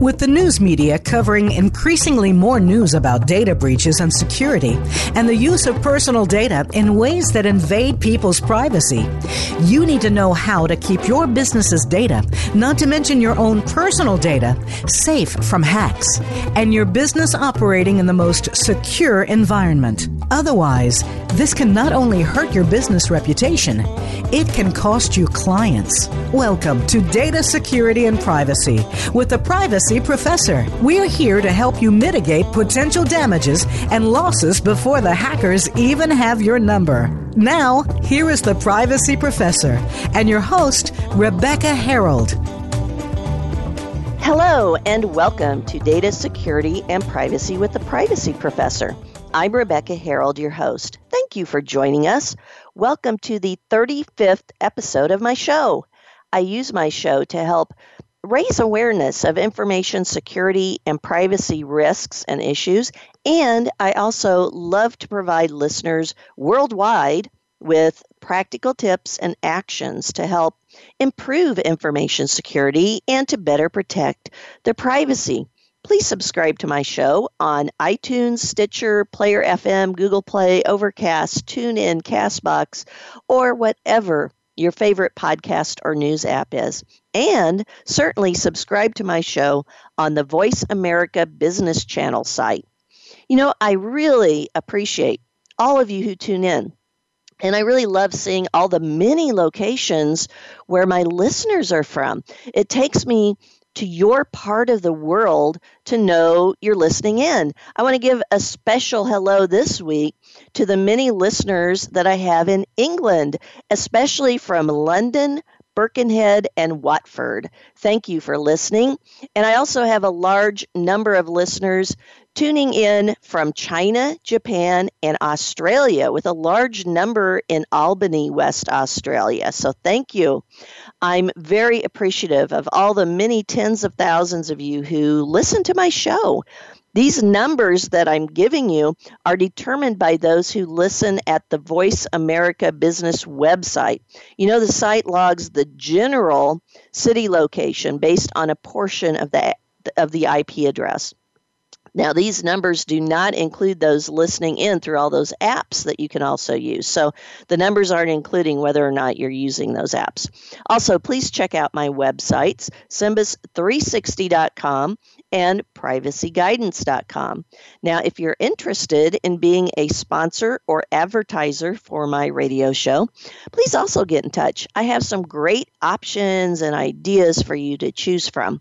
With the news media covering increasingly more news about data breaches and security, and the use of personal data in ways that invade people's privacy, you need to know how to keep your business's data, not to mention your own personal data, safe from hacks, and your business operating in the most secure environment. Otherwise, this can not only hurt your business reputation, it can cost you clients. Welcome to Data Security and Privacy with the Privacy Professor. We're here to help you mitigate potential damages and losses before the hackers even have your number. Now, here is the Privacy Professor and your host, Rebecca Herold. Hello, and welcome to Data Security and Privacy with the Privacy Professor. I'm Rebecca Herold, your host. Thank you for joining us. Welcome to the 35th episode of my show. I use my show to help raise awareness of information security and privacy risks and issues, and I also love to provide listeners worldwide with practical tips and actions to help improve information security and to better protect their privacy. Please subscribe to my show on iTunes, Stitcher, Player FM, Google Play, Overcast, TuneIn, CastBox, or whatever your favorite podcast or news app is. And certainly subscribe to my show on the Voice America Business Channel site. You know, I really appreciate all of you who tune in. And I really love seeing all the many locations where my listeners are from. It takes me to your part of the world to know you're listening in. I want to give a special hello this week to the many listeners that I have in England, especially from London, Birkenhead, and Watford. Thank you for listening. And I also have a large number of listeners tuning in from China, Japan, and Australia, with a large number in Albany, West Australia. So thank you. I'm very appreciative of all the many tens of thousands of you who listen to my show. These numbers that I'm giving you are determined by those who listen at the Voice America Business website. You know, the site logs the general city location based on a portion of the IP address. Now, these numbers do not include those listening in through all those apps that you can also use. So the numbers aren't including whether or not you're using those apps. Also, please check out my websites, Simbus360.com and privacyguidance.com. Now, if you're interested in being a sponsor or advertiser for my radio show, please also get in touch. I have some great options and ideas for you to choose from.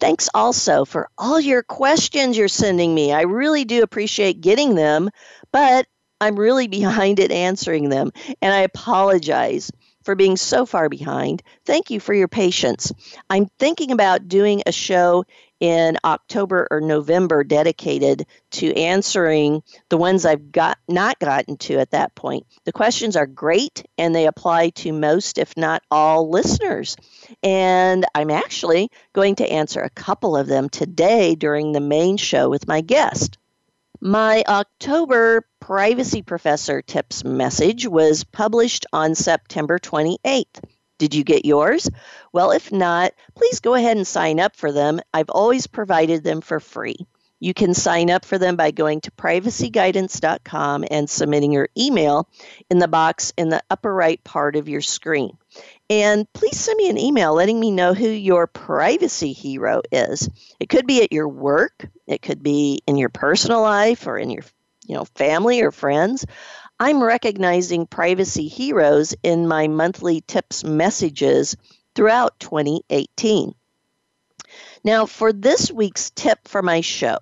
Thanks also for all your questions you're sending me. I really do appreciate getting them, but I'm really behind at answering them, and I apologize for being so far behind. Thank you for your patience. I'm thinking about doing a show in October or November dedicated to answering the ones I've not gotten to at that point. The questions are great, and they apply to most, if not all, listeners. And I'm actually going to answer a couple of them today during the main show with my guest. My October Privacy Professor Tips message was published on September 28th. Did you get yours? Well, if not, please go ahead and sign up for them. I've always provided them for free. You can sign up for them by going to privacyguidance.com and submitting your email in the box in the upper right part of your screen. And please send me an email letting me know who your privacy hero is. It could be at your work. It could be in your personal life or in your family or friends. I'm recognizing privacy heroes in my monthly tips messages throughout 2018. Now, for this week's tip for my show,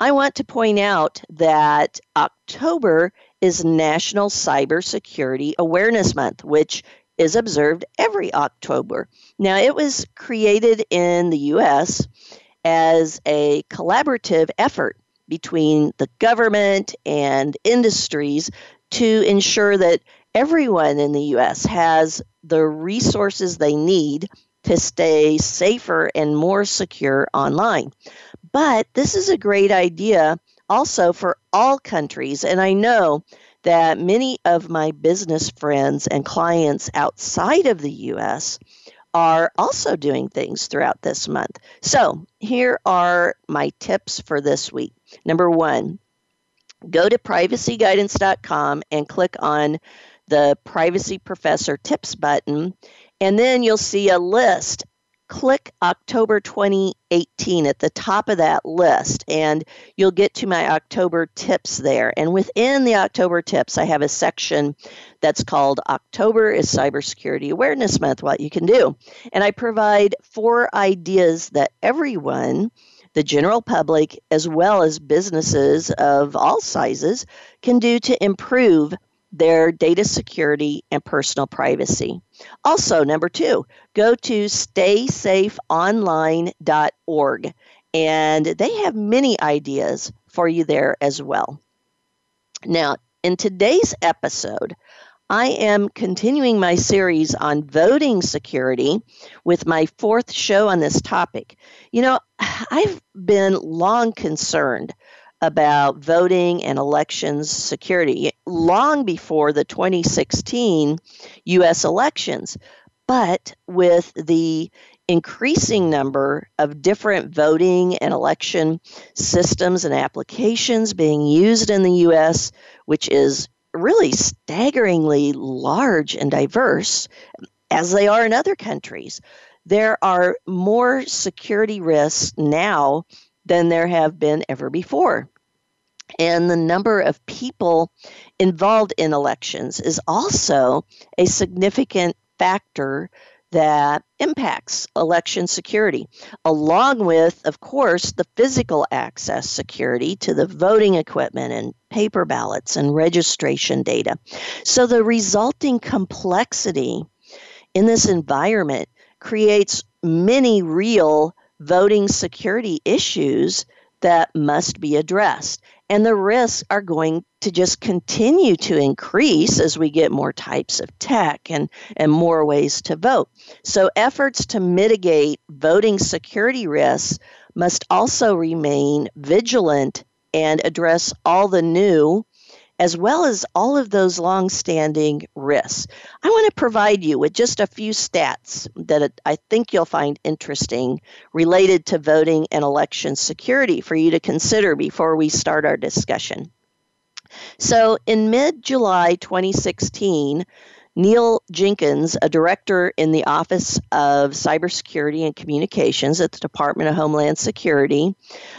I want to point out that October is National Cybersecurity Awareness Month, which is observed every October. Now, it was created in the U.S. as a collaborative effort between the government and industries to ensure that everyone in the U.S. has the resources they need to stay safer and more secure online. But this is a great idea also for all countries. And I know that many of my business friends and clients outside of the U.S. are also doing things throughout this month. So here are my tips for this week. Number one, go to privacyguidance.com and click on the Privacy Professor Tips button, and then you'll see a list. Click October 2018 at the top of that list, and you'll get to my October tips there. And within the October tips, I have a section that's called October is Cybersecurity Awareness Month, what you can do. And I provide 4 ideas that everyone, the general public, as well as businesses of all sizes, can do to improve their data security and personal privacy. Also, number 2, go to staysafeonline.org, and they have many ideas for you there as well. Now, in today's episode, I am continuing my series on voting security with my 4th show on this topic. You know, I've been long concerned about voting and elections security long before the 2016 U.S. elections. But with the increasing number of different voting and election systems and applications being used in the U.S., which is really staggeringly large and diverse, as they are in other countries, there are more security risks now than there have been ever before. And the number of people involved in elections is also a significant factor that impacts election security, along with, of course, the physical access security to the voting equipment and paper ballots and registration data. So the resulting complexity in this environment creates many real voting security issues that must be addressed. And the risks are going to just continue to increase as we get more types of tech and more ways to vote. So efforts to mitigate voting security risks must also remain vigilant and address all the new as well as all of those long-standing risks. I want to provide you with just a few stats that I think you'll find interesting related to voting and election security for you to consider before we start our discussion. So in mid-July 2016, Neil Jenkins, a director in the Office of Cybersecurity and Communications at the Department of Homeland Security,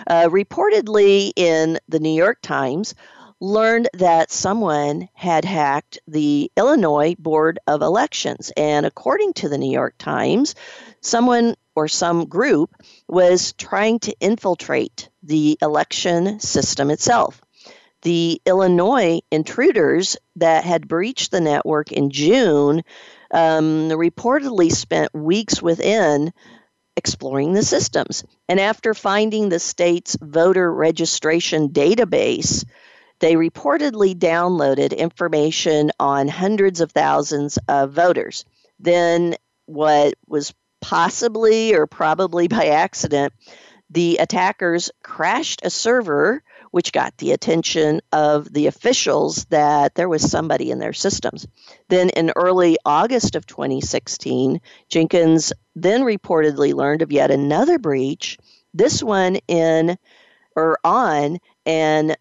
reportedly in the New York Times, learned that someone had hacked the Illinois Board of Elections. And according to the New York Times, someone or some group was trying to infiltrate the election system itself. The Illinois intruders that had breached the network in June reportedly spent weeks within exploring the systems. And after finding the state's voter registration database, they reportedly downloaded information on hundreds of thousands of voters. Then what was possibly or probably by accident, the attackers crashed a server, which got the attention of the officials that there was somebody in their systems. Then in early August of 2016, Jenkins then reportedly learned of yet another breach, this one on an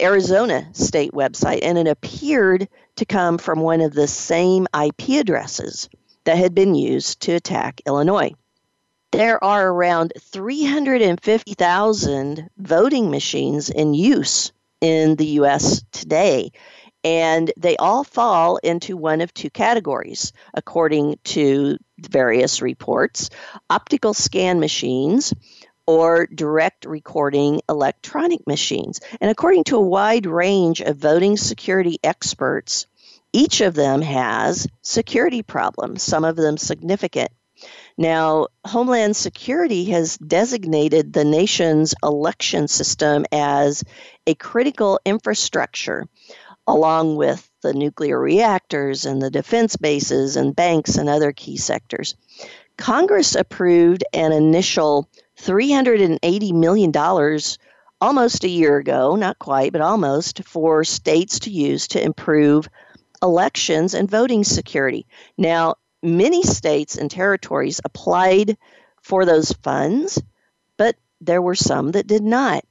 Arizona state website, and it appeared to come from one of the same IP addresses that had been used to attack Illinois. There are around 350,000 voting machines in use in the U.S. today, and they all fall into one of 2 categories, according to various reports: optical scan machines or direct recording electronic machines. And according to a wide range of voting security experts, each of them has security problems, some of them significant. Now, Homeland Security has designated the nation's election system as a critical infrastructure, along with the nuclear reactors and the defense bases and banks and other key sectors. Congress approved an initial $380 million almost a year ago, not quite, but almost, for states to use to improve elections and voting security. Now, Many states and territories applied for those funds, but there were some that did not.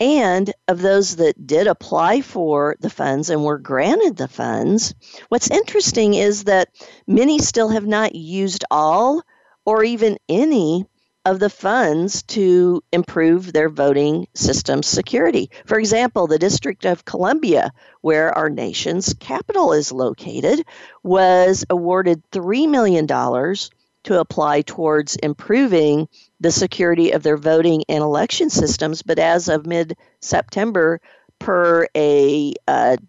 And of those that did apply for the funds and were granted the funds, what's interesting is that many still have not used all or even any of the funds to improve their voting system security. For example, the District of Columbia, where our nation's capital is located, was awarded $3 million to apply towards improving the security of their voting and election systems. But as of mid-September, per a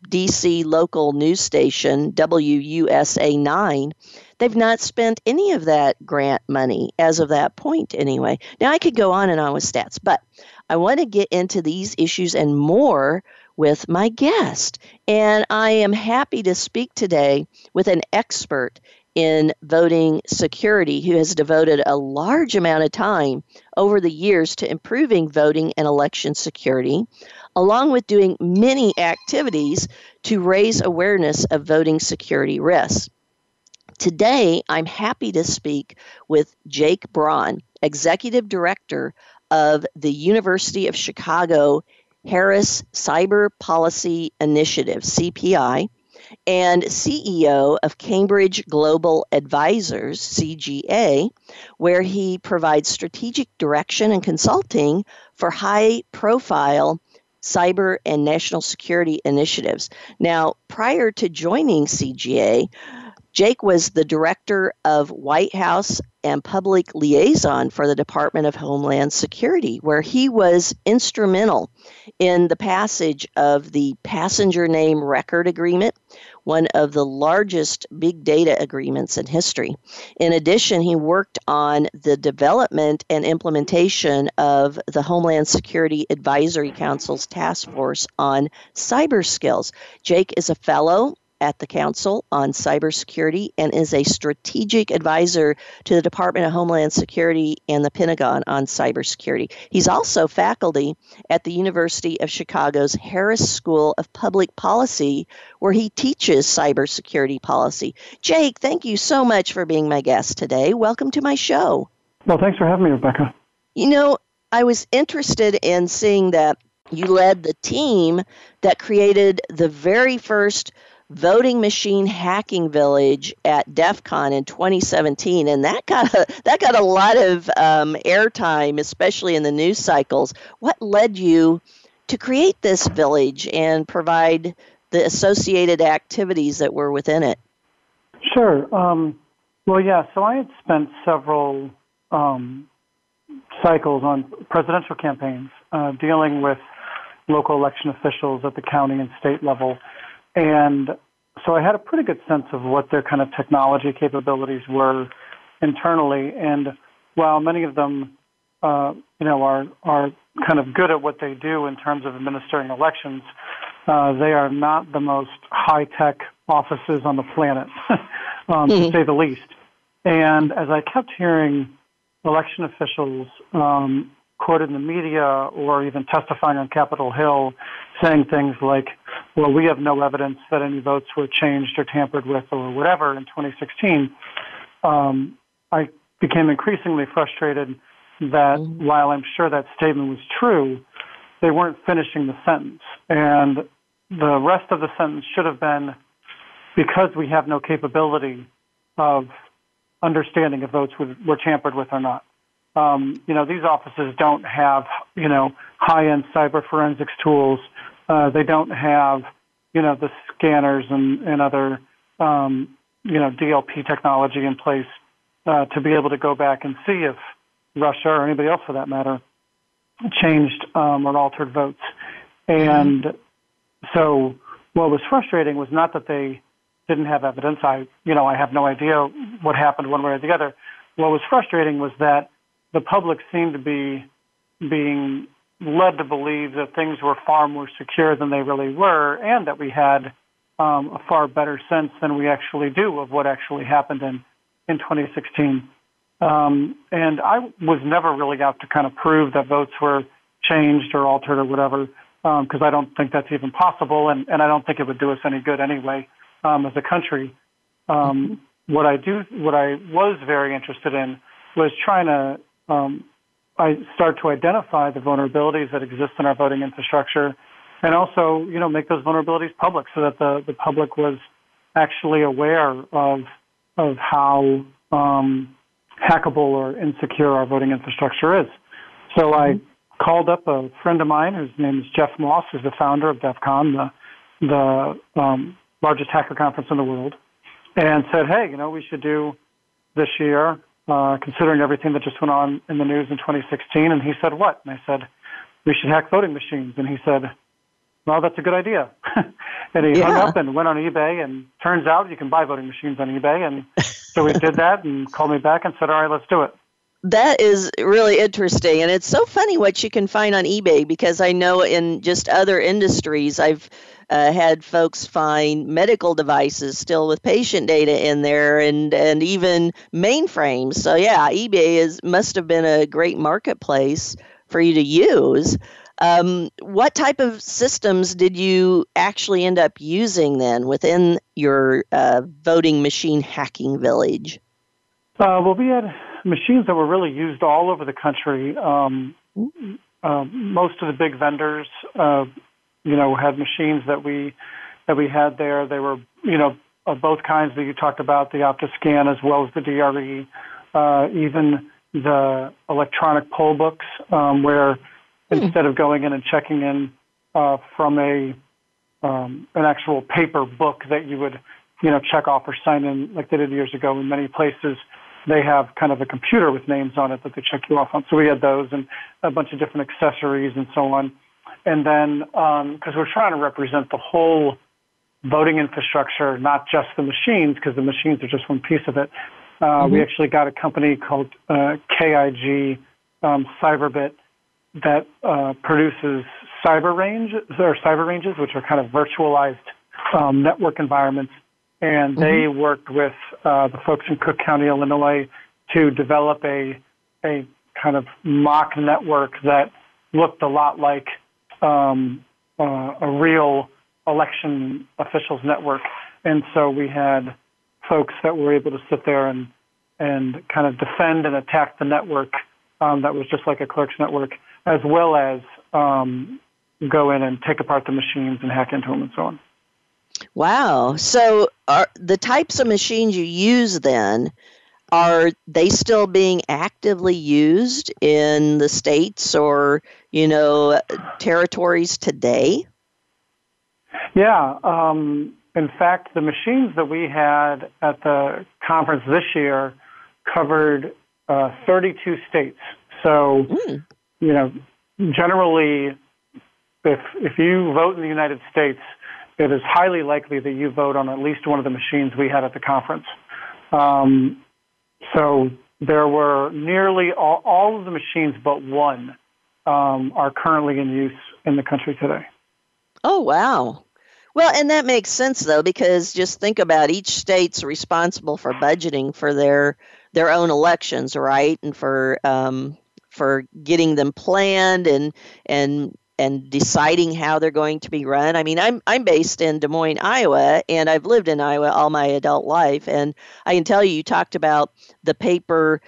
D.C. local news station, WUSA9, they've not spent any of that grant money as of that point anyway. Now, I could go on and on with stats, but I want to get into these issues and more with my guest. And I am happy to speak today with an expert in voting security who has devoted a large amount of time over the years to improving voting and election security, along with doing many activities to raise awareness of voting security risks. Today, I'm happy to speak with Jake Braun, Executive Director of the University of Chicago Harris Cyber Policy Initiative, CPI, and CEO of Cambridge Global Advisors, CGA, where he provides strategic direction and consulting for high-profile cyber and national security initiatives. Now, prior to joining CGA, Jake was the director of White House and public liaison for the Department of Homeland Security, where he was instrumental in the passage of the Passenger Name Record Agreement, one of the largest big data agreements in history. In addition, he worked on the development and implementation of the Homeland Security Advisory Council's Task Force on Cyber Skills. Jake is a fellow at the Council on Cybersecurity and is a strategic advisor to the Department of Homeland Security and the Pentagon on cybersecurity. He's also faculty at the University of Chicago's Harris School of Public Policy, where he teaches cybersecurity policy. Jake, thank you so much for being my guest today. Welcome to my show. Well, thanks for having me, Rebecca. You know, I was interested in seeing that you led the team that created the very first Voting Machine Hacking Village at DEF CON in 2017, and that got a lot of airtime, especially in the news cycles. What led you to create this village and provide the associated activities that were within it? Sure. So I had spent several cycles on presidential campaigns dealing with local election officials at the county and state level. And so I had a pretty good sense of what their kind of technology capabilities were internally. And while many of them, are kind of good at what they do in terms of administering elections, they are not the most high-tech offices on the planet, to say the least. And as I kept hearing election officials quoted in the media or even testifying on Capitol Hill saying things like, well, we have no evidence that any votes were changed or tampered with or whatever in 2016, I became increasingly frustrated that while I'm sure that statement was true, they weren't finishing the sentence. And the rest of the sentence should have been, because we have no capability of understanding if votes were tampered with or not. These offices don't have, high-end cyber forensics tools. They don't have, the scanners and other, DLP technology in place to be able to go back and see if Russia or anybody else, for that matter, changed or altered votes. And so what was frustrating was not that they didn't have evidence. I have no idea what happened one way or the other. What was frustrating was that the public seemed to be being led to believe that things were far more secure than they really were, and that we had a far better sense than we actually do of what actually happened in 2016. And I was never really out to kind of prove that votes were changed or altered or whatever, because I don't think that's even possible, and I don't think it would do us any good anyway as a country. What I was very interested in was trying to start to identify the vulnerabilities that exist in our voting infrastructure, and also, you know, make those vulnerabilities public so that the public was actually aware of how hackable or insecure our voting infrastructure is. So I called up a friend of mine whose name is Jeff Moss, who's the founder of DEF CON, the largest hacker conference in the world, and said, hey, you know, we should do this year, considering everything that just went on in the news in 2016. And he said, what? And I said, we should hack voting machines. And he said, well, that's a good idea. And he hung up and went on eBay, and turns out you can buy voting machines on eBay. And so we did that, and called me back and said, all right, let's do it. That is really interesting. And it's so funny what you can find on eBay, because I know in just other industries, I've had folks find medical devices still with patient data in there, and even mainframes. So yeah, eBay must have been a great marketplace for you to use. What type of systems did you actually end up using then within your voting machine hacking village? Well, we had machines that were really used all over the country. Most of the big vendors, had machines that we had there. They were, of both kinds that you talked about, the OptiScan as well as the DRE, even the electronic poll books, where instead of going in and checking in from an actual paper book that you would, check off or sign in like they did years ago in many places, they have kind of a computer with names on it that they check you off on. So we had those and a bunch of different accessories and so on. And then, because we're trying to represent the whole voting infrastructure, not just the machines, because the machines are just one piece of it. We actually got a company called KIG Cyberbit that produces cyber ranges, which are kind of virtualized network environments. And they worked with the folks in Cook County, Illinois, to develop a kind of mock network that looked a lot like a real election officials network. And so we had folks that were able to sit there and kind of defend and attack the network that was just like a clerk's network, as well as go in and take apart the machines and hack into them and so on. Wow. So are the types of machines you use then, are they still being actively used in the states or, territories today? Yeah. In fact, the machines that we had at the conference this year covered 32 states. So, generally, if you vote in the United States, it is highly likely that you vote on at least one of the machines we had at the conference. So there were nearly all of the machines but one are currently in use in the country today. Oh, wow. Well, and that makes sense, though, because just think about each state's responsible for budgeting for their own elections, right, and for getting them planned and deciding how they're going to be run. I mean, I'm based in Des Moines, Iowa, and I've lived in Iowa all my adult life. And I can tell you talked about the paper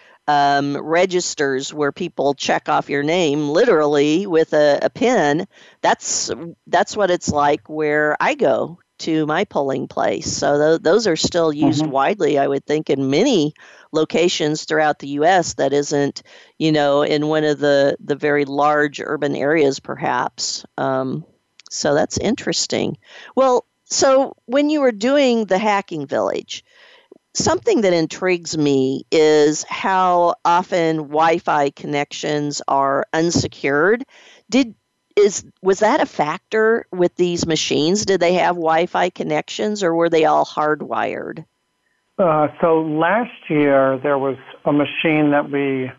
registers where people check off your name literally with a pen. That's what it's like where I go to my polling place. So those are still used widely, I would think, in many locations throughout the U.S. that isn't, in one of the very large urban areas, perhaps. So that's interesting. Well, so when you were doing the hacking village, something that intrigues me is how often Wi-Fi connections are unsecured. Was that a factor with these machines? Did they have Wi-Fi connections, or were they all hardwired? So last year, there was a machine that we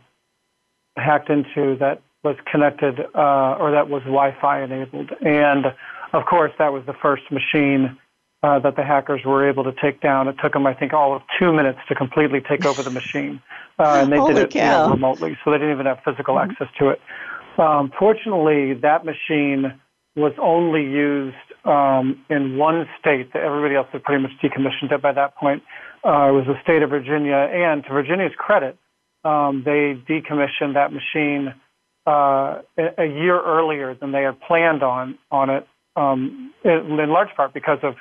hacked into that was connected or that was Wi-Fi enabled. And, of course, that was the first machine that the hackers were able to take down. It took them, I think, all of 2 minutes to completely take over the machine. And they did it remotely, so they didn't even have physical access to it. Fortunately, that machine was only used in one state. Everybody else had pretty much decommissioned it by that point. It was the state of Virginia, and to Virginia's credit, they decommissioned that machine a year earlier than they had planned on it, in large part because of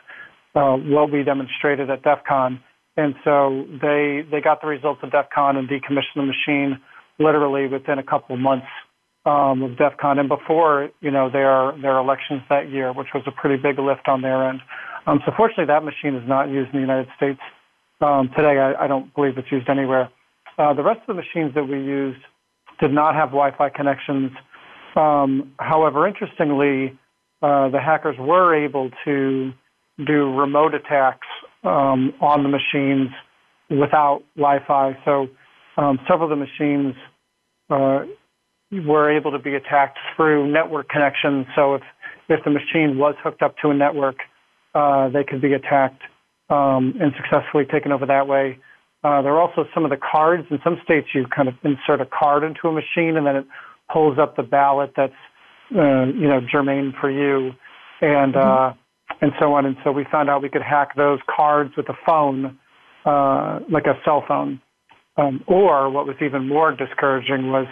what we demonstrated at DEF CON. And so they got the results of DEF CON and decommissioned the machine literally within a couple months of DEF CON, and before their elections that year, which was a pretty big lift on their end. So fortunately, that machine is not used in the United States today. I don't believe it's used anywhere. The rest of the machines that we used did not have Wi-Fi connections. However, interestingly, the hackers were able to do remote attacks on the machines without Wi-Fi. So several of the machines were able to be attacked through network connections. So if the machine was hooked up to a network, they could be attacked and successfully taken over that way. There are also some of the cards. In some states, you kind of insert a card into a machine, and then it pulls up the ballot that's germane for you, and so on. And so we found out we could hack those cards with a phone, like a cell phone. Or what was even more discouraging was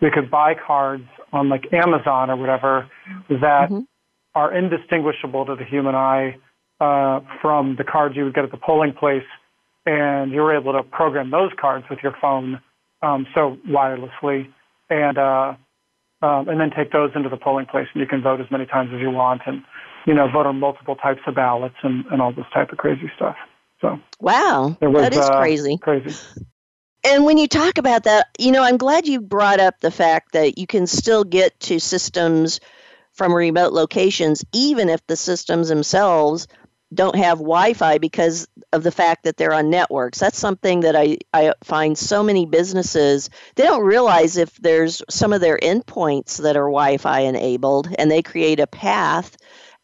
we could buy cards on like Amazon or whatever that are indistinguishable to the human eye from the cards you would get at the polling place, and you were able to program those cards with your phone, so wirelessly, and then take those into the polling place, and you can vote as many times as you want, and vote on multiple types of ballots and all this type of crazy stuff. So wow, that is crazy. Crazy. And when you talk about that, I'm glad you brought up the fact that you can still get to systems from remote locations, even if the systems themselves don't have Wi-Fi, because of the fact that they're on networks. That's something that I find so many businesses, they don't realize if there's some of their endpoints that are Wi-Fi enabled, and they create a path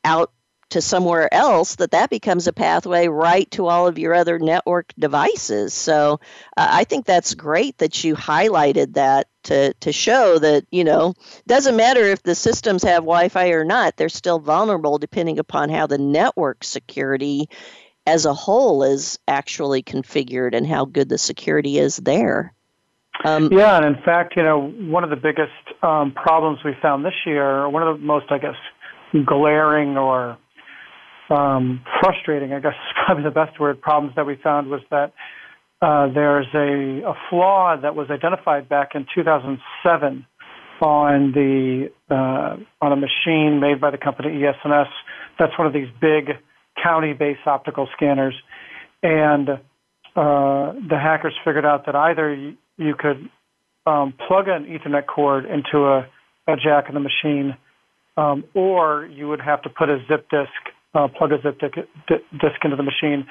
out to somewhere else, that becomes a pathway right to all of your other network devices. So I think that's great that you highlighted that to show that, doesn't matter if the systems have Wi-Fi or not, they're still vulnerable depending upon how the network security as a whole is actually configured and how good the security is there. Yeah, and in fact, one of the biggest problems we found this year, one of the most, glaring or frustrating, is probably the best word, problems that we found was that there's a flaw that was identified back in 2007 on a machine made by the company ES&S. That's one of these big county-based optical scanners, and the hackers figured out that either you could plug an Ethernet cord into a jack in the machine, or you would have to put a zip disk. Plug a zip disk into the machine.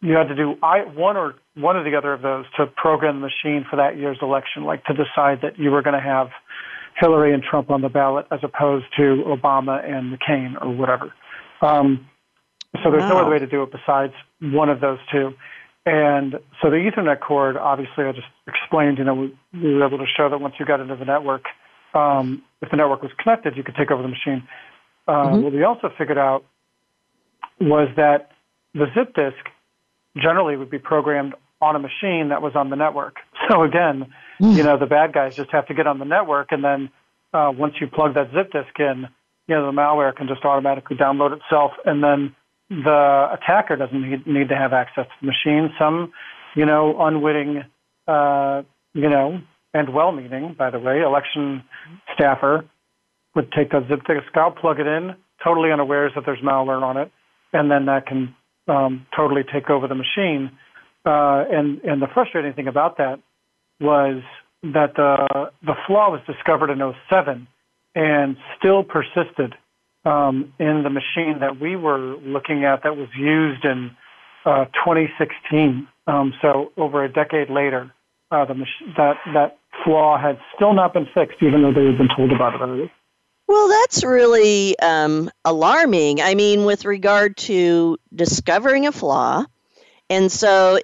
You had to do one or the other of those to program the machine for that year's election, like to decide that you were going to have Hillary and Trump on the ballot as opposed to Obama and McCain or whatever. So there's no other way to do it besides one of those two. And so the Ethernet cord, obviously, I just explained, we were able to show that once you got into the network, if the network was connected, you could take over the machine. What we also figured out was that the zip disk generally would be programmed on a machine that was on the network. So again, the bad guys just have to get on the network, and then once you plug that zip disk in, the malware can just automatically download itself, and then the attacker doesn't need to have access to the machine. Some, unwitting, and well-meaning, by the way, election staffer would take that zip disk out, plug it in, totally unawares that there's malware on it, and then that can totally take over the machine. And the frustrating thing about that was that the flaw was discovered in 2007 and still persisted in the machine that we were looking at that was used in 2016. So over a decade later, that flaw had still not been fixed, even though they had been told about it already. Well, that's really alarming. I mean, with regard to discovering a flaw And so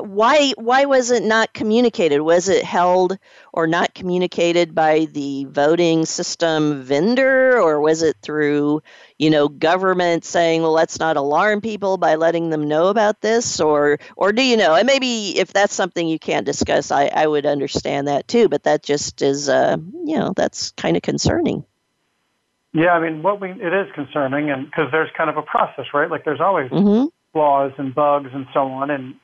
why was it not communicated? Was it held or not communicated by the voting system vendor, or was it through, government saying, well, let's not alarm people by letting them know about this? Or do you know? And maybe if that's something you can't discuss, I would understand that too. But that just is, that's kind of concerning. Yeah, it is concerning, and because there's kind of a process, right? Like there's always flaws and bugs and so on, and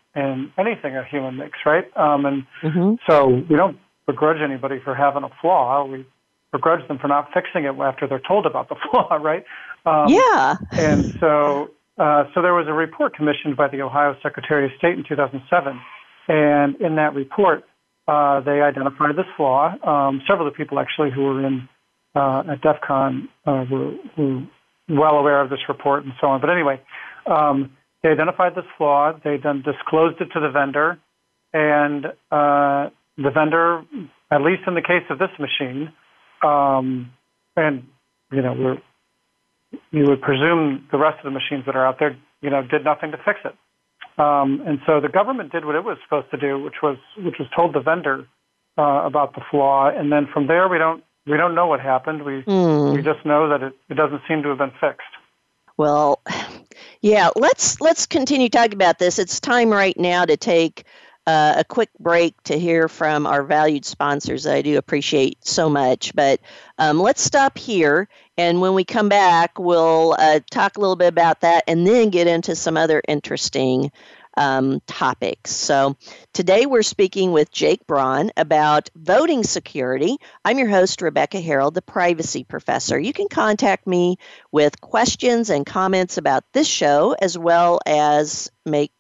anything a human makes, right? So we don't begrudge anybody for having a flaw. We begrudge them for not fixing it after they're told about the flaw, right? And so there was a report commissioned by the Ohio Secretary of State in 2007, and in that report, they identified this flaw. Several of the people actually who were in at DEF CON were well aware of this report and so on. But anyway, they identified this flaw. They then disclosed it to the vendor, and the vendor, at least in the case of this machine, you would presume the rest of the machines that are out there, did nothing to fix it. And so the government did what it was supposed to do, which was told the vendor about the flaw, and then from there we don't know what happened. We just know that it doesn't seem to have been fixed. Well, yeah, let's continue talking about this. It's time right now to take a quick break to hear from our valued sponsors that I do appreciate so much. But let's stop here, and when we come back, we'll talk a little bit about that and then get into some other interesting topics. So today we're speaking with Jake Braun about voting security. I'm your host, Rebecca Herold, the Privacy Professor. You can contact me with questions and comments about this show, as well as make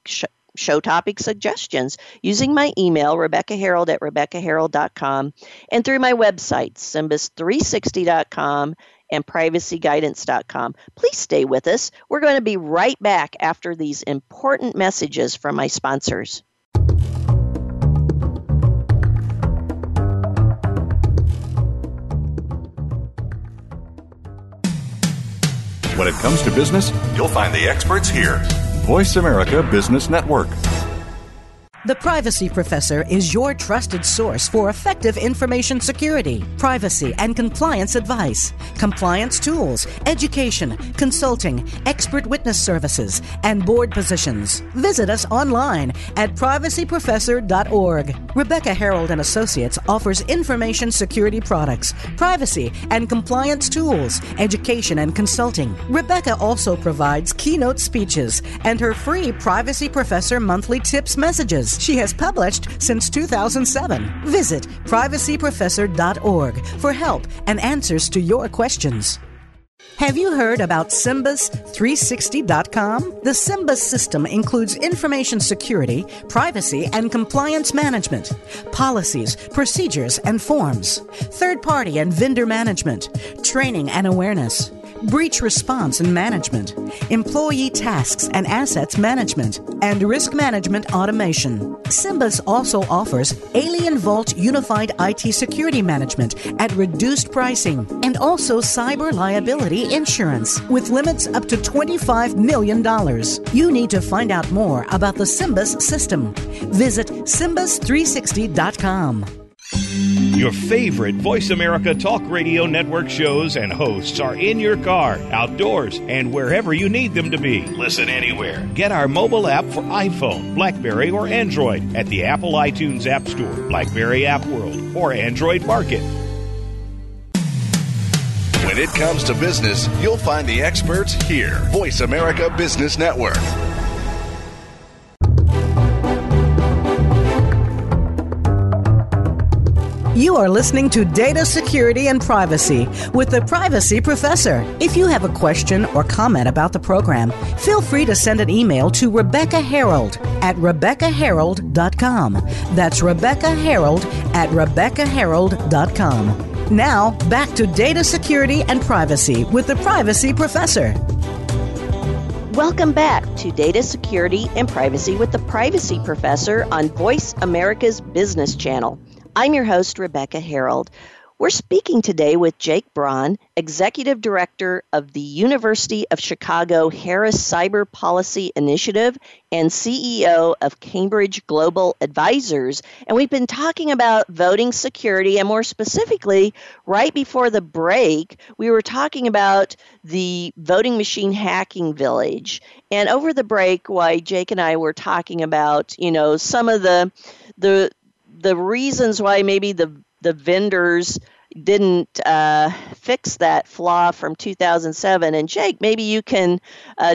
show topic suggestions using my email, RebeccaHerold@RebeccaHerold.com, and through my websites, Simbus360.com and privacyguidance.com. Please stay with us. We're going to be right back after these important messages from my sponsors. When it comes to business, you'll find the experts here. Voice America Business Network. The Privacy Professor is your trusted source for effective information security, privacy and compliance advice, compliance tools, education, consulting, expert witness services, and board positions. Visit us online at privacyprofessor.org. Rebecca Herold and Associates offers information security products, privacy and compliance tools, education and consulting. Rebecca also provides keynote speeches and her free Privacy Professor monthly tips messages. She has published since 2007. Visit privacyprofessor.org for help and answers to your questions. Have you heard about Simbus360.com? The Simbus system includes information security, privacy, and compliance management, policies, procedures, and forms, third-party and vendor management, training and awareness, breach response and management, employee tasks and assets management, and risk management automation. Simbus also offers Alien Vault Unified IT Security Management at reduced pricing, and also cyber liability insurance with limits up to $25 million. You need to find out more about the Simbus system. Visit Simbus360.com. Your favorite Voice America Talk Radio Network shows and hosts are in your car, outdoors, and wherever you need them to be. Listen anywhere. Get our mobile app for iPhone, BlackBerry, or Android at the Apple iTunes App Store, BlackBerry App World, or Android Market. When it comes to business, you'll find the experts here. Voice America Business Network. You are listening to Data Security and Privacy with the Privacy Professor. If you have a question or comment about the program, feel free to send an email to Rebecca Herold at RebeccaHerold.com. That's Rebecca Herold at RebeccaHerold.com. Now, back to Data Security and Privacy with the Privacy Professor. Welcome back to Data Security and Privacy with the Privacy Professor on Voice America's Business Channel. I'm your host, Rebecca Herold. We're speaking today with Jake Braun, Executive Director of the University of Chicago Harris Cyber Policy Initiative and CEO of Cambridge Global Advisors. And we've been talking about voting security, and more specifically, right before the break, we were talking about the Voting Machine Hacking Village. And over the break, why Jake and I were talking about, some of the reasons why maybe the vendors didn't fix that flaw from 2007. And Jake, maybe you can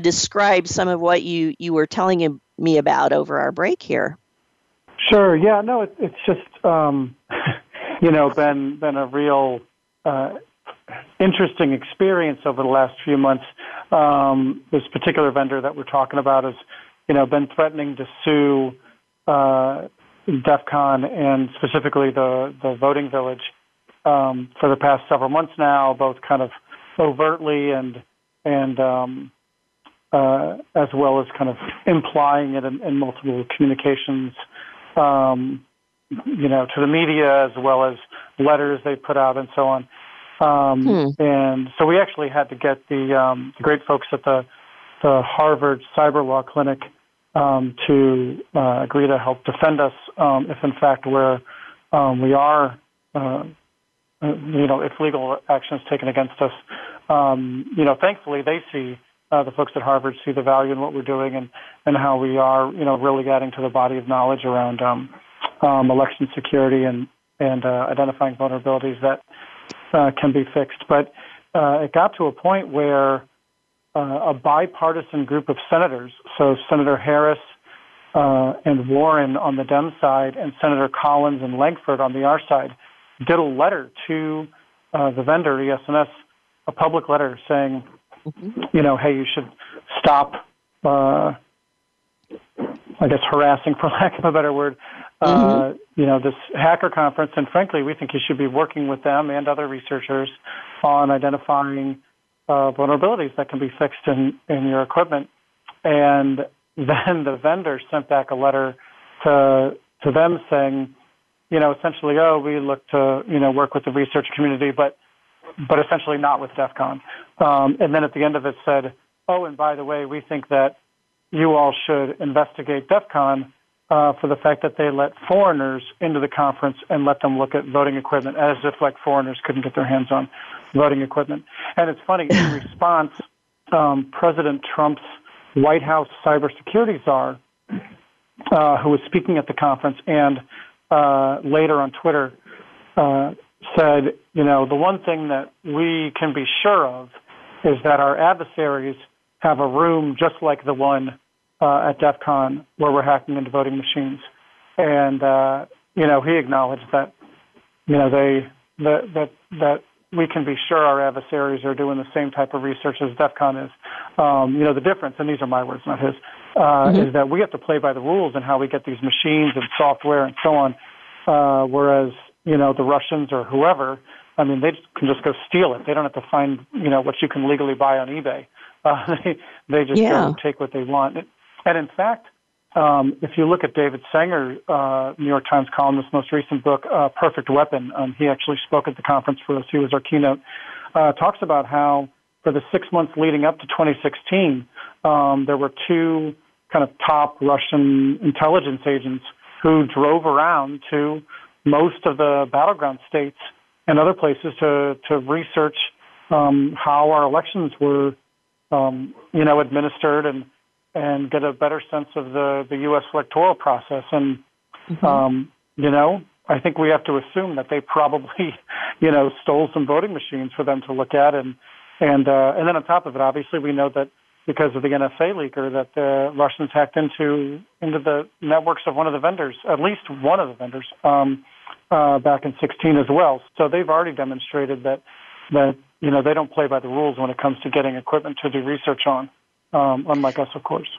describe some of what you were telling me about over our break here. Sure. Yeah. No. It's just been a real interesting experience over the last few months. This particular vendor that we're talking about has been threatening to sue DEF CON and specifically the voting village for the past several months now, both kind of overtly and as well as kind of implying it in multiple communications, to the media as well as letters they put out and so on. And so we actually had to get the great folks at the Harvard Cyber Law Clinic to agree to help defend us if, in fact, we are, if legal action is taken against us. Thankfully, they see, the folks at Harvard see the value in what we're doing and how we are, really adding to the body of knowledge around election security and identifying vulnerabilities that can be fixed. But it got to a point where a bipartisan group of senators, so Senator Harris and Warren on the Dem side and Senator Collins and Lankford on the R side, did a letter to the vendor, ES&S, a public letter saying, hey, you should stop, harassing, for lack of a better word, this hacker conference. And frankly, we think you should be working with them and other researchers on identifying vulnerabilities that can be fixed in your equipment. And then the vendor sent back a letter to them saying, essentially, we look to, work with the research community, but essentially not with DEF CON. And then at the end of it said, and by the way, we think that you all should investigate DEF CON for the fact that they let foreigners into the conference and let them look at voting equipment as if foreigners couldn't get their hands on voting equipment. And it's funny, in response, President Trump's White House cybersecurity czar, who was speaking at the conference and later on Twitter, said, the one thing that we can be sure of is that our adversaries have a room just like the one at DEF CON where we're hacking into voting machines. And, he acknowledged that, that we can be sure our adversaries are doing the same type of research as DEF CON is. The difference, and these are my words, not his, is that we have to play by the rules and how we get these machines and software and so on, whereas, the Russians or whoever, they can just go steal it. They don't have to find, what you can legally buy on eBay. They just go take what they want. And in fact, if you look at David Sanger, New York Times columnist, most recent book, Perfect Weapon, he actually spoke at the conference for us. He was our keynote. Talks about how for the 6 months leading up to 2016, there were two kind of top Russian intelligence agents who drove around to most of the battleground states and other places to research how our elections were administered and get a better sense of the U.S. electoral process. And, I think we have to assume that they probably, stole some voting machines for them to look at. And then on top of it, obviously, we know that because of the NSA leaker that the Russians hacked into the networks of one of the vendors, at least one of the vendors, back in 2016 as well. So they've already demonstrated that they don't play by the rules when it comes to getting equipment to do research on, unlike us, of course.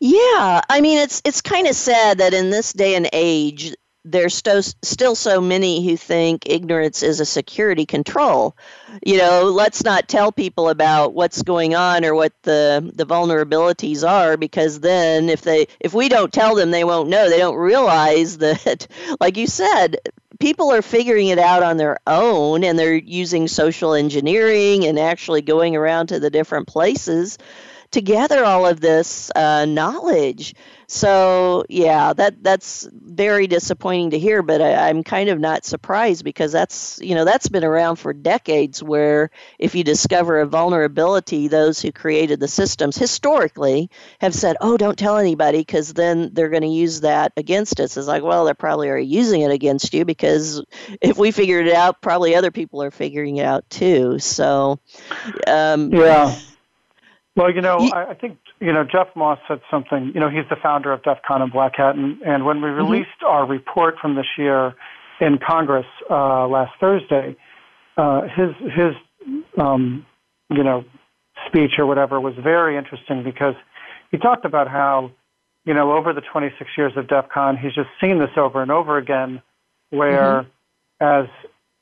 Yeah, it's kind of sad that in this day and age, there's still so many who think ignorance is a security control. Let's not tell people about what's going on or what the vulnerabilities are, because then if we don't tell them, they won't know. They don't realize that, like you said, people are figuring it out on their own, and they're using social engineering and actually going around to the different places to gather all of this knowledge. So, yeah, that's very disappointing to hear, but I'm kind of not surprised, because that's been around for decades, where if you discover a vulnerability, those who created the systems historically have said, oh, don't tell anybody, because then they're going to use that against us. It's like, well, they're probably already using it against you, because if we figured it out, probably other people are figuring it out too. So, yeah. Well, I think, Jeff Moss said something, he's the founder of DEF CON and Black Hat. And when we released our report from this year in Congress last Thursday, his speech or whatever was very interesting, because he talked about how, over the 26 years of DEF CON, he's just seen this over and over again, where as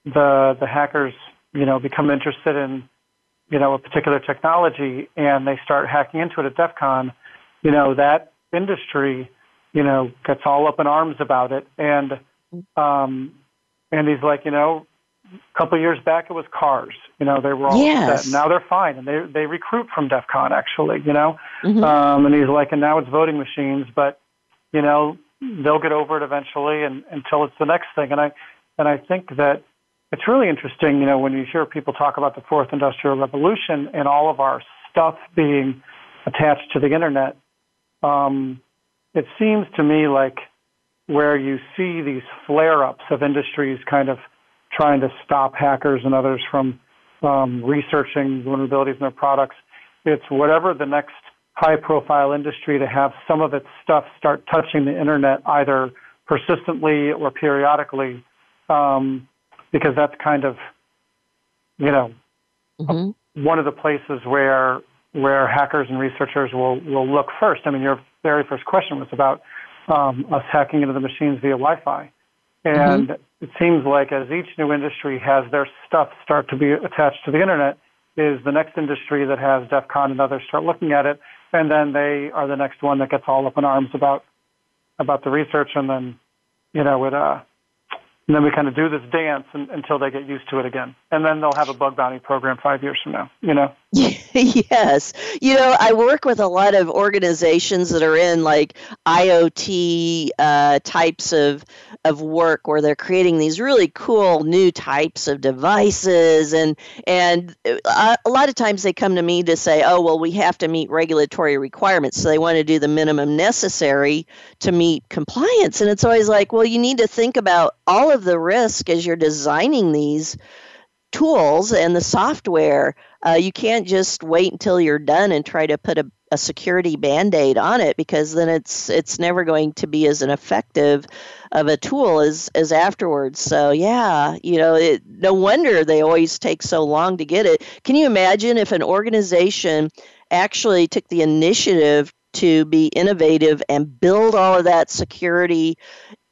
the hackers, become interested in, a particular technology, and they start hacking into it at DEF CON, that industry, gets all up in arms about it. And he's like, a couple of years back, it was cars. They were all upset. Now they're fine. And they recruit from DEF CON, actually, and he's like, and now it's voting machines, but, they'll get over it eventually, and until it's the next thing. And I think that it's really interesting, when you hear people talk about the fourth industrial revolution and all of our stuff being attached to the internet. It seems to me like where you see these flare-ups of industries kind of trying to stop hackers and others from researching vulnerabilities in their products, it's whatever the next high-profile industry to have some of its stuff start touching the internet, either persistently or periodically, because that's kind of, one of the places where hackers and researchers will look first. I mean, your very first question was about us hacking into the machines via Wi-Fi. And it seems like as each new industry has their stuff start to be attached to the internet, is the next industry that has DEF CON and others start looking at it, and then they are the next one that gets all up in arms about the research, and then, and then we kind of do this dance until they get used to it again. And then they'll have a bug bounty program 5 years from now, Yes. I work with a lot of organizations that are in like IoT types of work, where they're creating these really cool new types of devices. And a lot of times they come to me to say, oh, well, we have to meet regulatory requirements. So they want to do the minimum necessary to meet compliance. And it's always like, well, you need to think about all of the risk as you're designing these tools and the software. You can't just wait until you're done and try to put a security band-aid on it, because then it's never going to be as an effective of a tool as afterwards. So yeah, no wonder they always take so long to get it. Can you imagine if an organization actually took the initiative to be innovative and build all of that security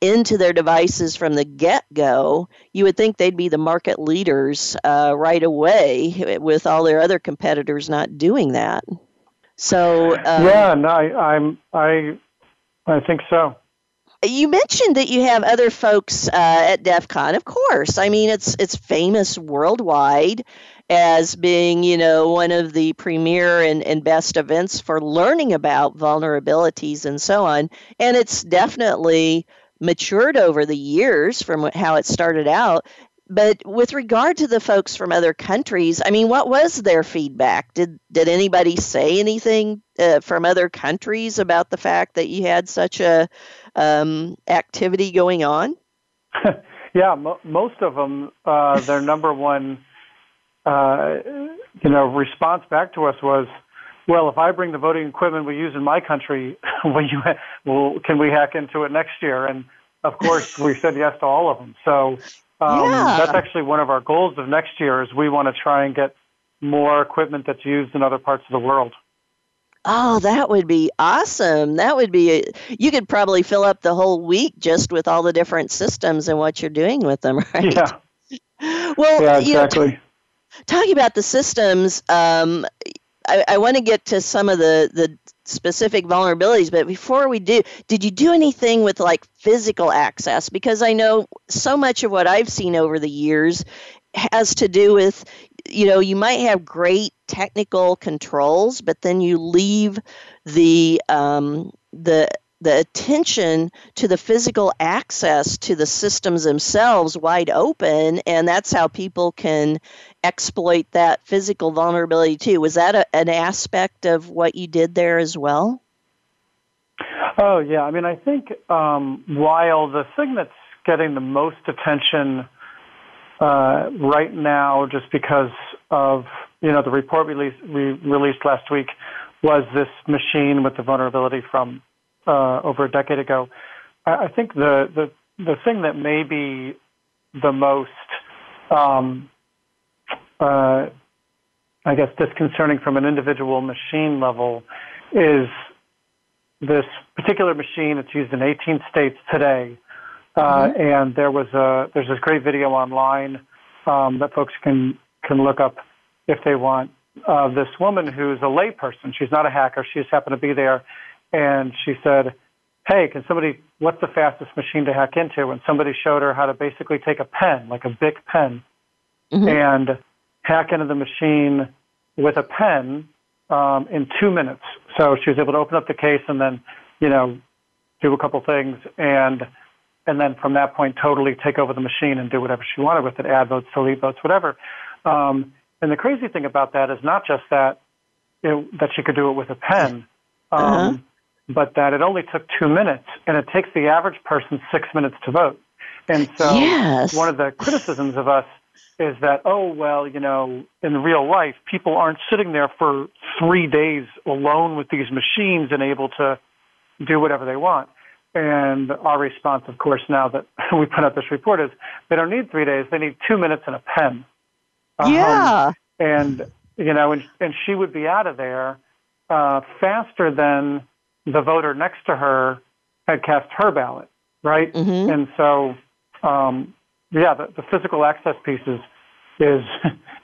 into their devices from the get-go? You would think they'd be the market leaders right away, with all their other competitors not doing that. So I think so. You mentioned that you have other folks at DEF CON, of course. I mean, it's famous worldwide as being, one of the premier and best events for learning about vulnerabilities and so on. And it's definitely matured over the years from how it started out. But with regard to the folks from other countries, I mean, what was their feedback? Did anybody say anything from other countries about the fact that you had such a activity going on? Yeah, most of them, their number one response back to us was, well, if I bring the voting equipment we use in my country, can we hack into it next year? And of course, we said yes to all of them. So that's actually one of our goals of next year, is we want to try and get more equipment that's used in other parts of the world. Oh, that would be awesome. You could probably fill up the whole week just with all the different systems and what you're doing with them, right? Yeah. Well, yeah, exactly. Talking about the systems, I want to get to some of the specific vulnerabilities, but before we do, did you do anything with like physical access? Because I know so much of what I've seen over the years has to do with, you know, you might have great technical controls, but then you leave the attention to the physical access to the systems themselves wide open, and that's how people can exploit that physical vulnerability too. Was that an aspect of what you did there as well? Oh, yeah. I mean, I think while the thing that's getting the most attention right now, just because of, you know, the report we released last week, was this machine with the vulnerability from over a decade ago. I think the thing that may be the most, I guess, disconcerting from an individual machine level is this particular machine. It's used in 18 states today, and there's this great video online that folks can look up if they want. This woman who's a layperson, she's not a hacker, she just happened to be there. And she said, hey, can somebody, what's the fastest machine to hack into? And somebody showed her how to basically take a pen, like a BIC pen, and hack into the machine with a pen in 2 minutes. So she was able to open up the case and then, you know, do a couple things. And then from that point, totally take over the machine and do whatever she wanted with it, add votes, delete votes, whatever. And the crazy thing about that is not just that, that she could do it with a pen, but that it only took 2 minutes, and it takes the average person 6 minutes to vote. And so one of the criticisms of us is that, oh, well, you know, in real life, people aren't sitting there for 3 days alone with these machines and able to do whatever they want. And our response, of course, now that we put out this report is they don't need 3 days. They need 2 minutes and a pen. And, you know, and she would be out of there faster than the voter next to her had cast her ballot, right? And so, the physical access piece is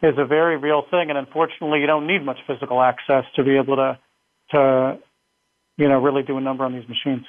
a very real thing, and unfortunately, you don't need much physical access to be able to you know, really do a number on these machines.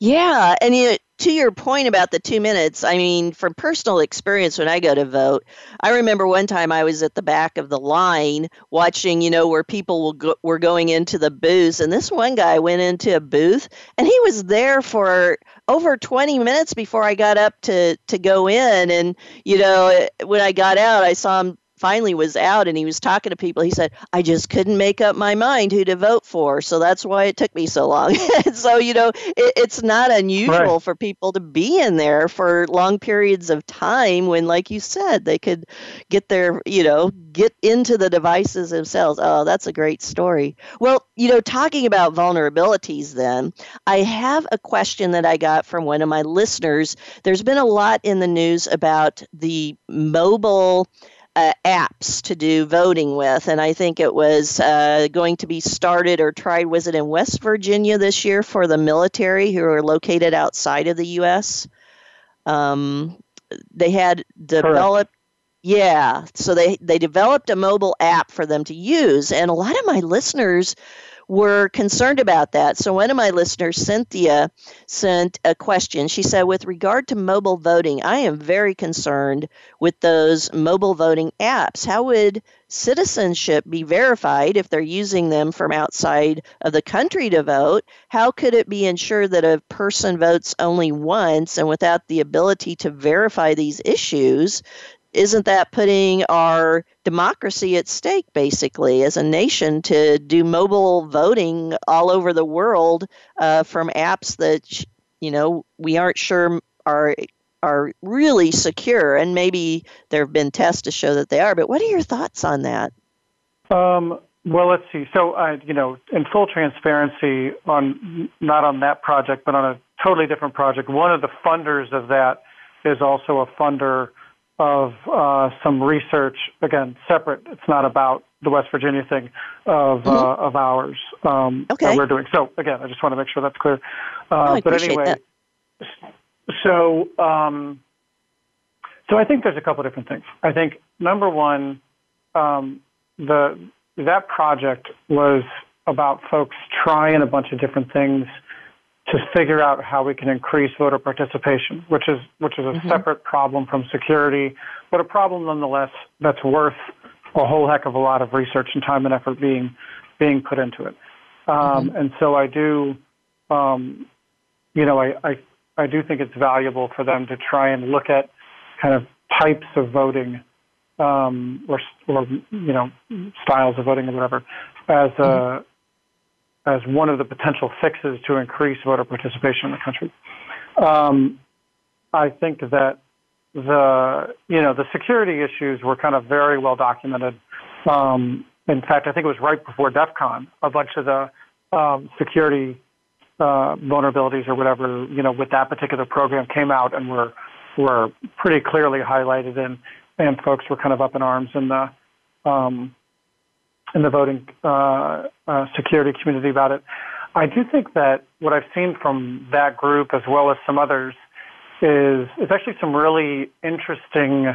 Yeah, and to your point about the 2 minutes, I mean, from personal experience when I go to vote, I remember one time I was at the back of the line watching, you know, where people were going into the booths, and this one guy went into a booth, and he was there for over 20 minutes before I got up to go in, and, you know, when I got out, I saw him finally was out and he was talking to people. He said, I just couldn't make up my mind who to vote for. So that's why it took me so long. So, you know, it's not unusual for people to be in there for long periods of time when, like you said, they could get their, you know, get into the devices themselves. Oh, that's a great story. Well, you know, talking about vulnerabilities then, I have a question that I got from one of my listeners. There's been a lot in the news about the mobile apps to do voting with, and I think it was going to be started or tried, was it in West Virginia this year for the military who are located outside of the U.S.? They had developed, so they developed a mobile app for them to use, and a lot of my listeners were concerned about that. So one of my listeners, Cynthia, sent a question. She said, with regard to mobile voting, I am very concerned with those mobile voting apps. How would citizenship be verified if they're using them from outside of the country to vote? How could it be ensured that a person votes only once, and without the ability to verify these issues, isn't that putting our democracy at stake, basically, as a nation, to do mobile voting all over the world from apps that, you know, we aren't sure are really secure? And maybe there have been tests to show that they are. But what are your thoughts on that? Well, let's see. So, you know, in full transparency, not on that project, but on a totally different project, one of the funders of that is also a funder of some research, again, separate, it's not about the West Virginia thing, of ours that we're doing. So, again, I just want to make sure that's clear. But anyway, so I think there's a couple different things. I think, number one, that project was about folks trying a bunch of different things to figure out how we can increase voter participation, which is a separate problem from security, but a problem nonetheless that's worth a whole heck of a lot of research and time and effort being put into it. And so I do, I do think it's valuable for them to try and look at kind of types of voting or styles of voting or whatever as one of the potential fixes to increase voter participation in the country. I think that the security issues were kind of very well documented. In fact, I think it was right before DEF CON, a bunch of the security vulnerabilities or whatever, with that particular program came out and were pretty clearly highlighted, and folks were kind of up in arms in the voting security community about it. I do think that what I've seen from that group as well as some others is actually some really interesting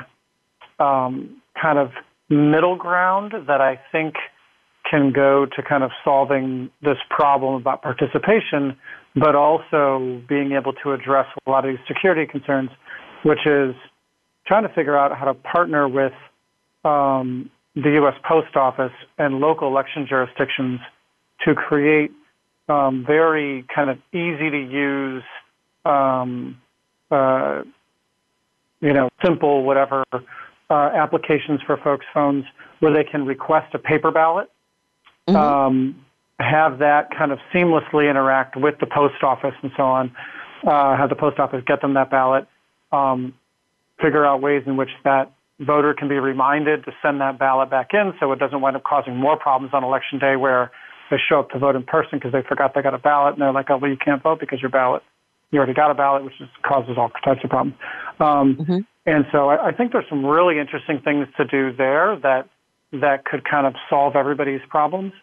kind of middle ground that I think can go to kind of solving this problem about participation, but also being able to address a lot of these security concerns, which is trying to figure out how to partner with the U.S. Post Office and local election jurisdictions to create very kind of easy-to-use, simple whatever applications for folks' phones where they can request a paper ballot, have that kind of seamlessly interact with the post office and so on, have the post office get them that ballot, figure out ways in which that voter can be reminded to send that ballot back in so it doesn't wind up causing more problems on election day where they show up to vote in person because they forgot they got a ballot and they're like, oh, well, you can't vote because you already got a ballot, which causes all types of problems. And so I think there's some really interesting things to do there that could kind of solve everybody's problems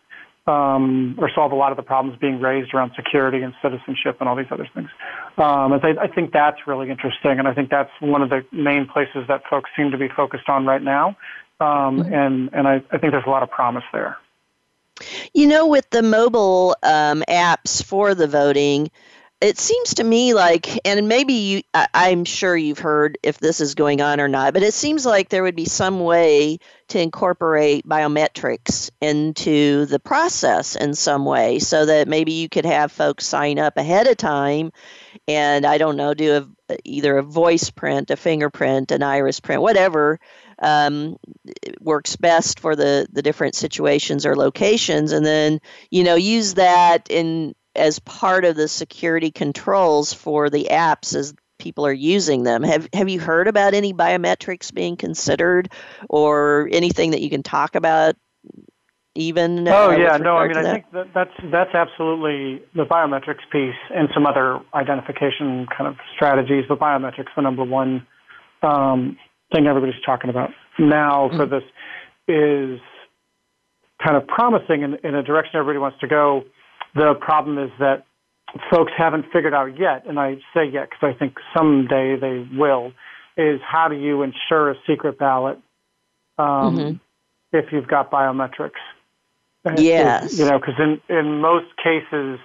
or solve a lot of the problems being raised around security and citizenship and all these other things. And I think that's really interesting, and I think that's one of the main places that folks seem to be focused on right now. And I think there's a lot of promise there. With the mobile apps for the voting, it seems to me like, and maybe I'm sure you've heard if this is going on or not, but it seems like there would be some way to incorporate biometrics into the process in some way so that maybe you could have folks sign up ahead of time and, I don't know, do either a voice print, a fingerprint, an iris print, whatever works best for the different situations or locations, and then, use that as part of the security controls for the apps as people are using them. Have you heard about any biometrics being considered or anything that you can talk about even? I think that's absolutely the biometrics piece and some other identification kind of strategies, but biometrics, the number one thing everybody's talking about now for this is kind of promising in a direction everybody wants to go. The problem is that folks haven't figured out yet, and I say yet because I think someday they will, is how do you ensure a secret ballot if you've got biometrics? Yes. Because in most cases,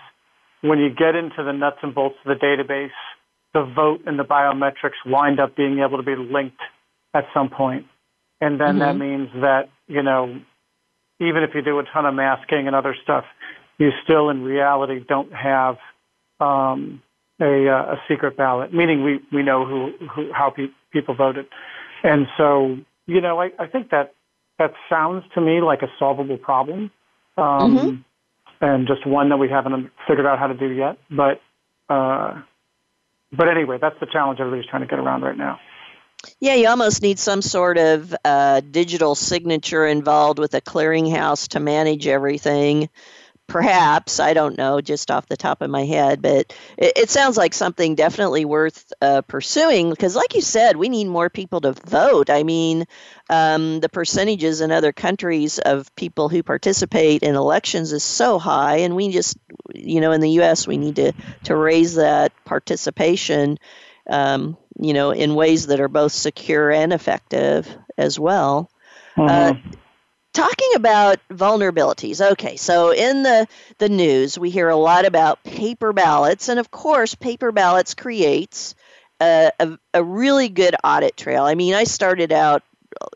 when you get into the nuts and bolts of the database, the vote and the biometrics wind up being able to be linked at some point. And then that means that, even if you do a ton of masking and other stuff, you still, in reality, don't have a secret ballot, meaning we know how people voted. And so, I think that sounds to me like a solvable problem and just one that we haven't figured out how to do yet. But anyway, that's the challenge everybody's trying to get around right now. Yeah, you almost need some sort of digital signature involved with a clearinghouse to manage everything. Perhaps, I don't know, just off the top of my head, but it sounds like something definitely worth pursuing because, like you said, we need more people to vote. I mean, the percentages in other countries of people who participate in elections is so high, and we just, in the U.S., we need to raise that participation, in ways that are both secure and effective as well. Talking about vulnerabilities, okay, so in the news, we hear a lot about paper ballots, and of course, paper ballots creates a really good audit trail. I mean, I started out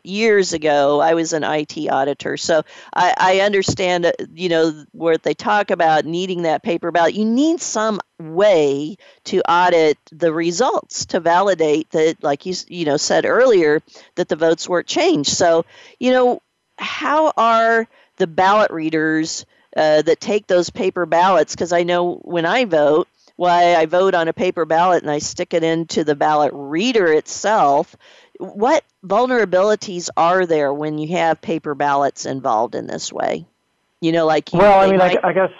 years ago, I was an IT auditor, so I understand, you know, where they talk about needing that paper ballot. You need some way to audit the results to validate that, like you said earlier, that the votes weren't changed. So, you know, how are the ballot readers that take those paper ballots? Because I know when I vote, why I vote on a paper ballot and I stick it into the ballot reader itself. What vulnerabilities are there when you have paper ballots involved in this way? You know, like you, well, I mean, I guess,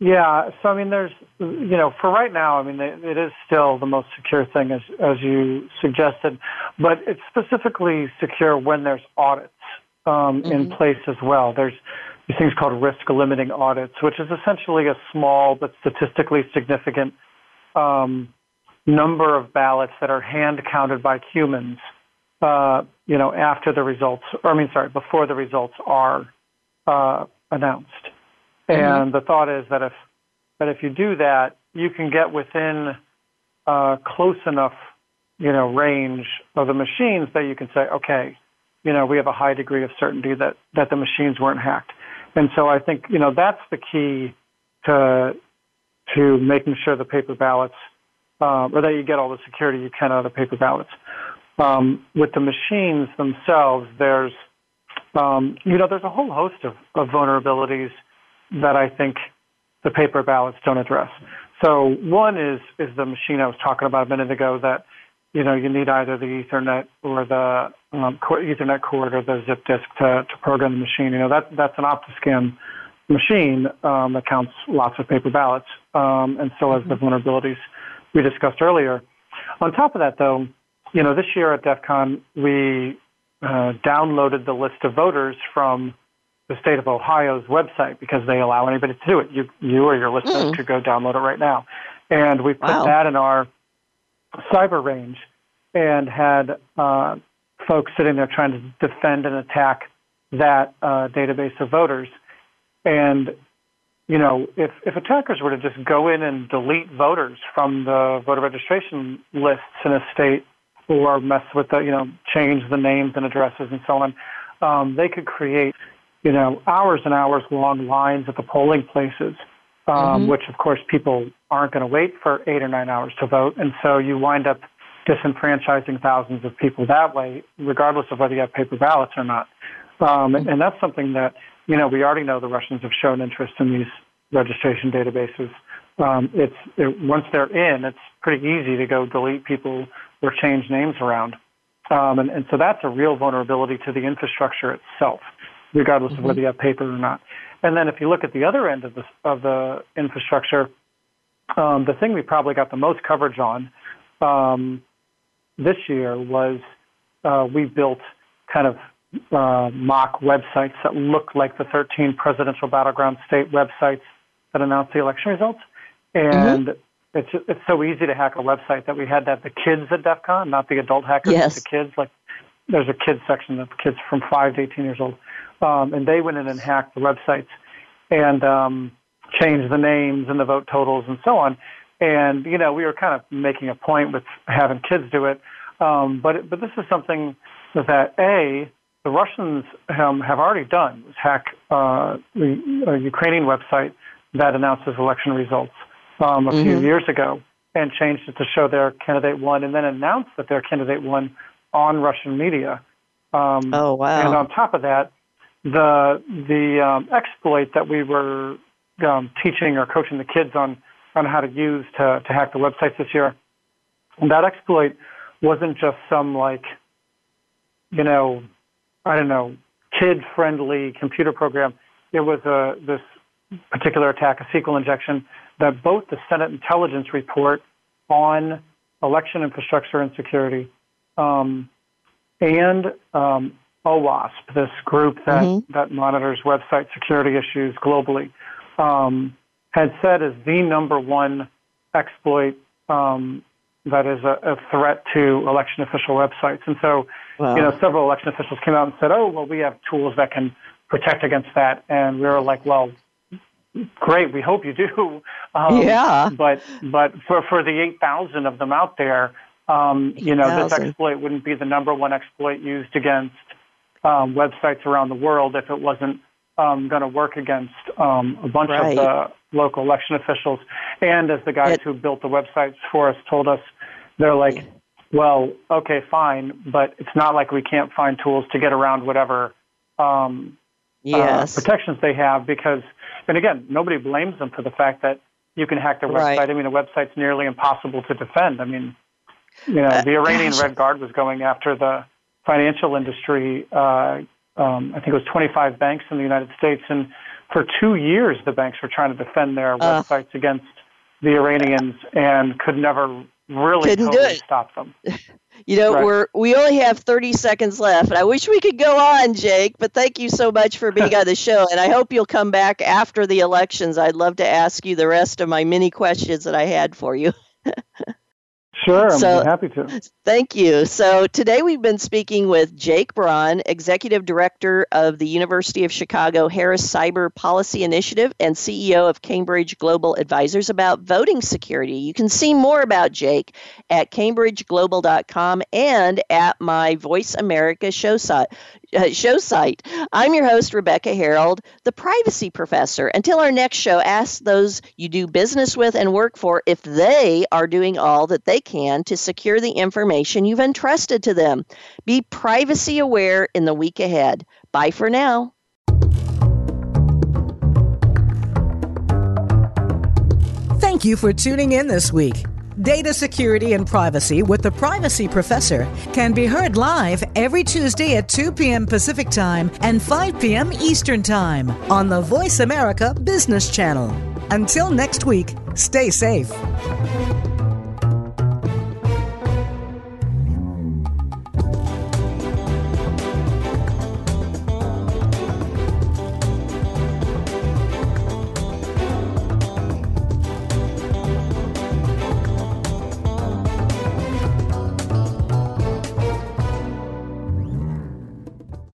yeah. So I mean, there's, you know, for right now, I mean, it is still the most secure thing, as you suggested, but it's specifically secure when there's audits in place as well. There's these things called risk limiting audits, which is essentially a small but statistically significant number of ballots that are hand counted by humans. Before the results are announced. And the thought is that if you do that, you can get within close enough, you know, range of the machines that you can say, okay, you know, we have a high degree of certainty that the machines weren't hacked. And so I think, you know, that's the key to making sure the paper ballots, or that you get all the security you can out of the paper ballots. With the machines themselves, there's, there's a whole host of vulnerabilities that I think the paper ballots don't address. So one is the machine I was talking about a minute ago that, you know, you need either the Ethernet or the Ethernet cord or the zip disk to program the machine. You know, that's an OptiScan machine that counts lots of paper ballots and still has the vulnerabilities we discussed earlier. On top of that, though, you know, this year at DEF CON, we downloaded the list of voters from the state of Ohio's website because they allow anybody to do it. You or your listeners could go download it right now. And we put that in our cyber range and had folks sitting there trying to defend and attack that database of voters. And, you know, if attackers were to just go in and delete voters from the voter registration lists in a state, or mess with the, you know, change the names and addresses and so on, they could create, you know, hours and hours long lines at the polling places, which of course people aren't going to wait for 8 or 9 hours to vote. And so you wind up disenfranchising thousands of people that way, regardless of whether you have paper ballots or not. And that's something that, you know, we already know the Russians have shown interest in these registration databases. Once they're in, it's pretty easy to go delete people or change names around. And so that's a real vulnerability to the infrastructure itself, regardless of whether you have paper or not. And then if you look at the other end of the infrastructure, the thing we probably got the most coverage on this year was we built kind of mock websites that look like the 13 presidential battleground state websites that announced the election results. And it's so easy to hack a website that we had to have the kids at DEF CON, not the adult hackers, but the kids. Like, there's a kids section of kids from 5 to 18 years old. And they went in and hacked the websites and changed the names and the vote totals and so on. And, you know, we were kind of making a point with having kids do it. But this is something that, A, the Russians have already done, was hack the Ukrainian website that announces election results a few years ago and changed it to show their candidate won and then announced that their candidate won on Russian media. And on top of that, the exploit that we were teaching or coaching the kids on how to use to hack the websites this year, and that exploit wasn't just some, like, you know, I don't know, kid-friendly computer program. It was this particular attack, a SQL injection, that both the Senate Intelligence Report on election infrastructure and security and OWASP, this group that monitors website security issues globally, had said is the number one exploit that is a threat to election official websites. And so, you know, several election officials came out and said, oh, well, we have tools that can protect against that. And we were like, well, great, we hope you do. Yeah. But for the 8,000 of them out there, you know, this exploit wouldn't be the number one exploit used against websites around the world if it wasn't going to work against a bunch of the local election officials. And as the guys who built the websites for us told us, they're like, well, okay, fine, but it's not like we can't find tools to get around whatever protections they have because, and again, nobody blames them for the fact that you can hack their website. I mean, a website's nearly impossible to defend. I mean, you know, the Iranian Red Guard was going after the financial industry. I think it was 25 banks in the United States, and for 2 years, the banks were trying to defend their websites against the Iranians and could never really totally stop them. You know, we only have 30 seconds left, and I wish we could go on, Jake, but thank you so much for being on the show, and I hope you'll come back after the elections. I'd love to ask you the rest of my many questions that I had for you. Sure, I'm happy to. Thank you. So today we've been speaking with Jake Braun, Executive Director of the University of Chicago Harris Cyber Policy Initiative and CEO of Cambridge Global Advisors about voting security. You can see more about Jake at cambridgeglobal.com and at my Voice America show site. I'm your host, Rebecca Herold, the Privacy Professor. Until our next show, ask those you do business with and work for if they are doing all that they can to secure the information you've entrusted to them. Be privacy aware in the week ahead. Bye for now. Thank you for tuning in this week. Data Security and Privacy with the Privacy Professor can be heard live every Tuesday at 2 p.m. Pacific Time and 5 p.m. Eastern Time on the Voice America Business Channel. Until next week, stay safe.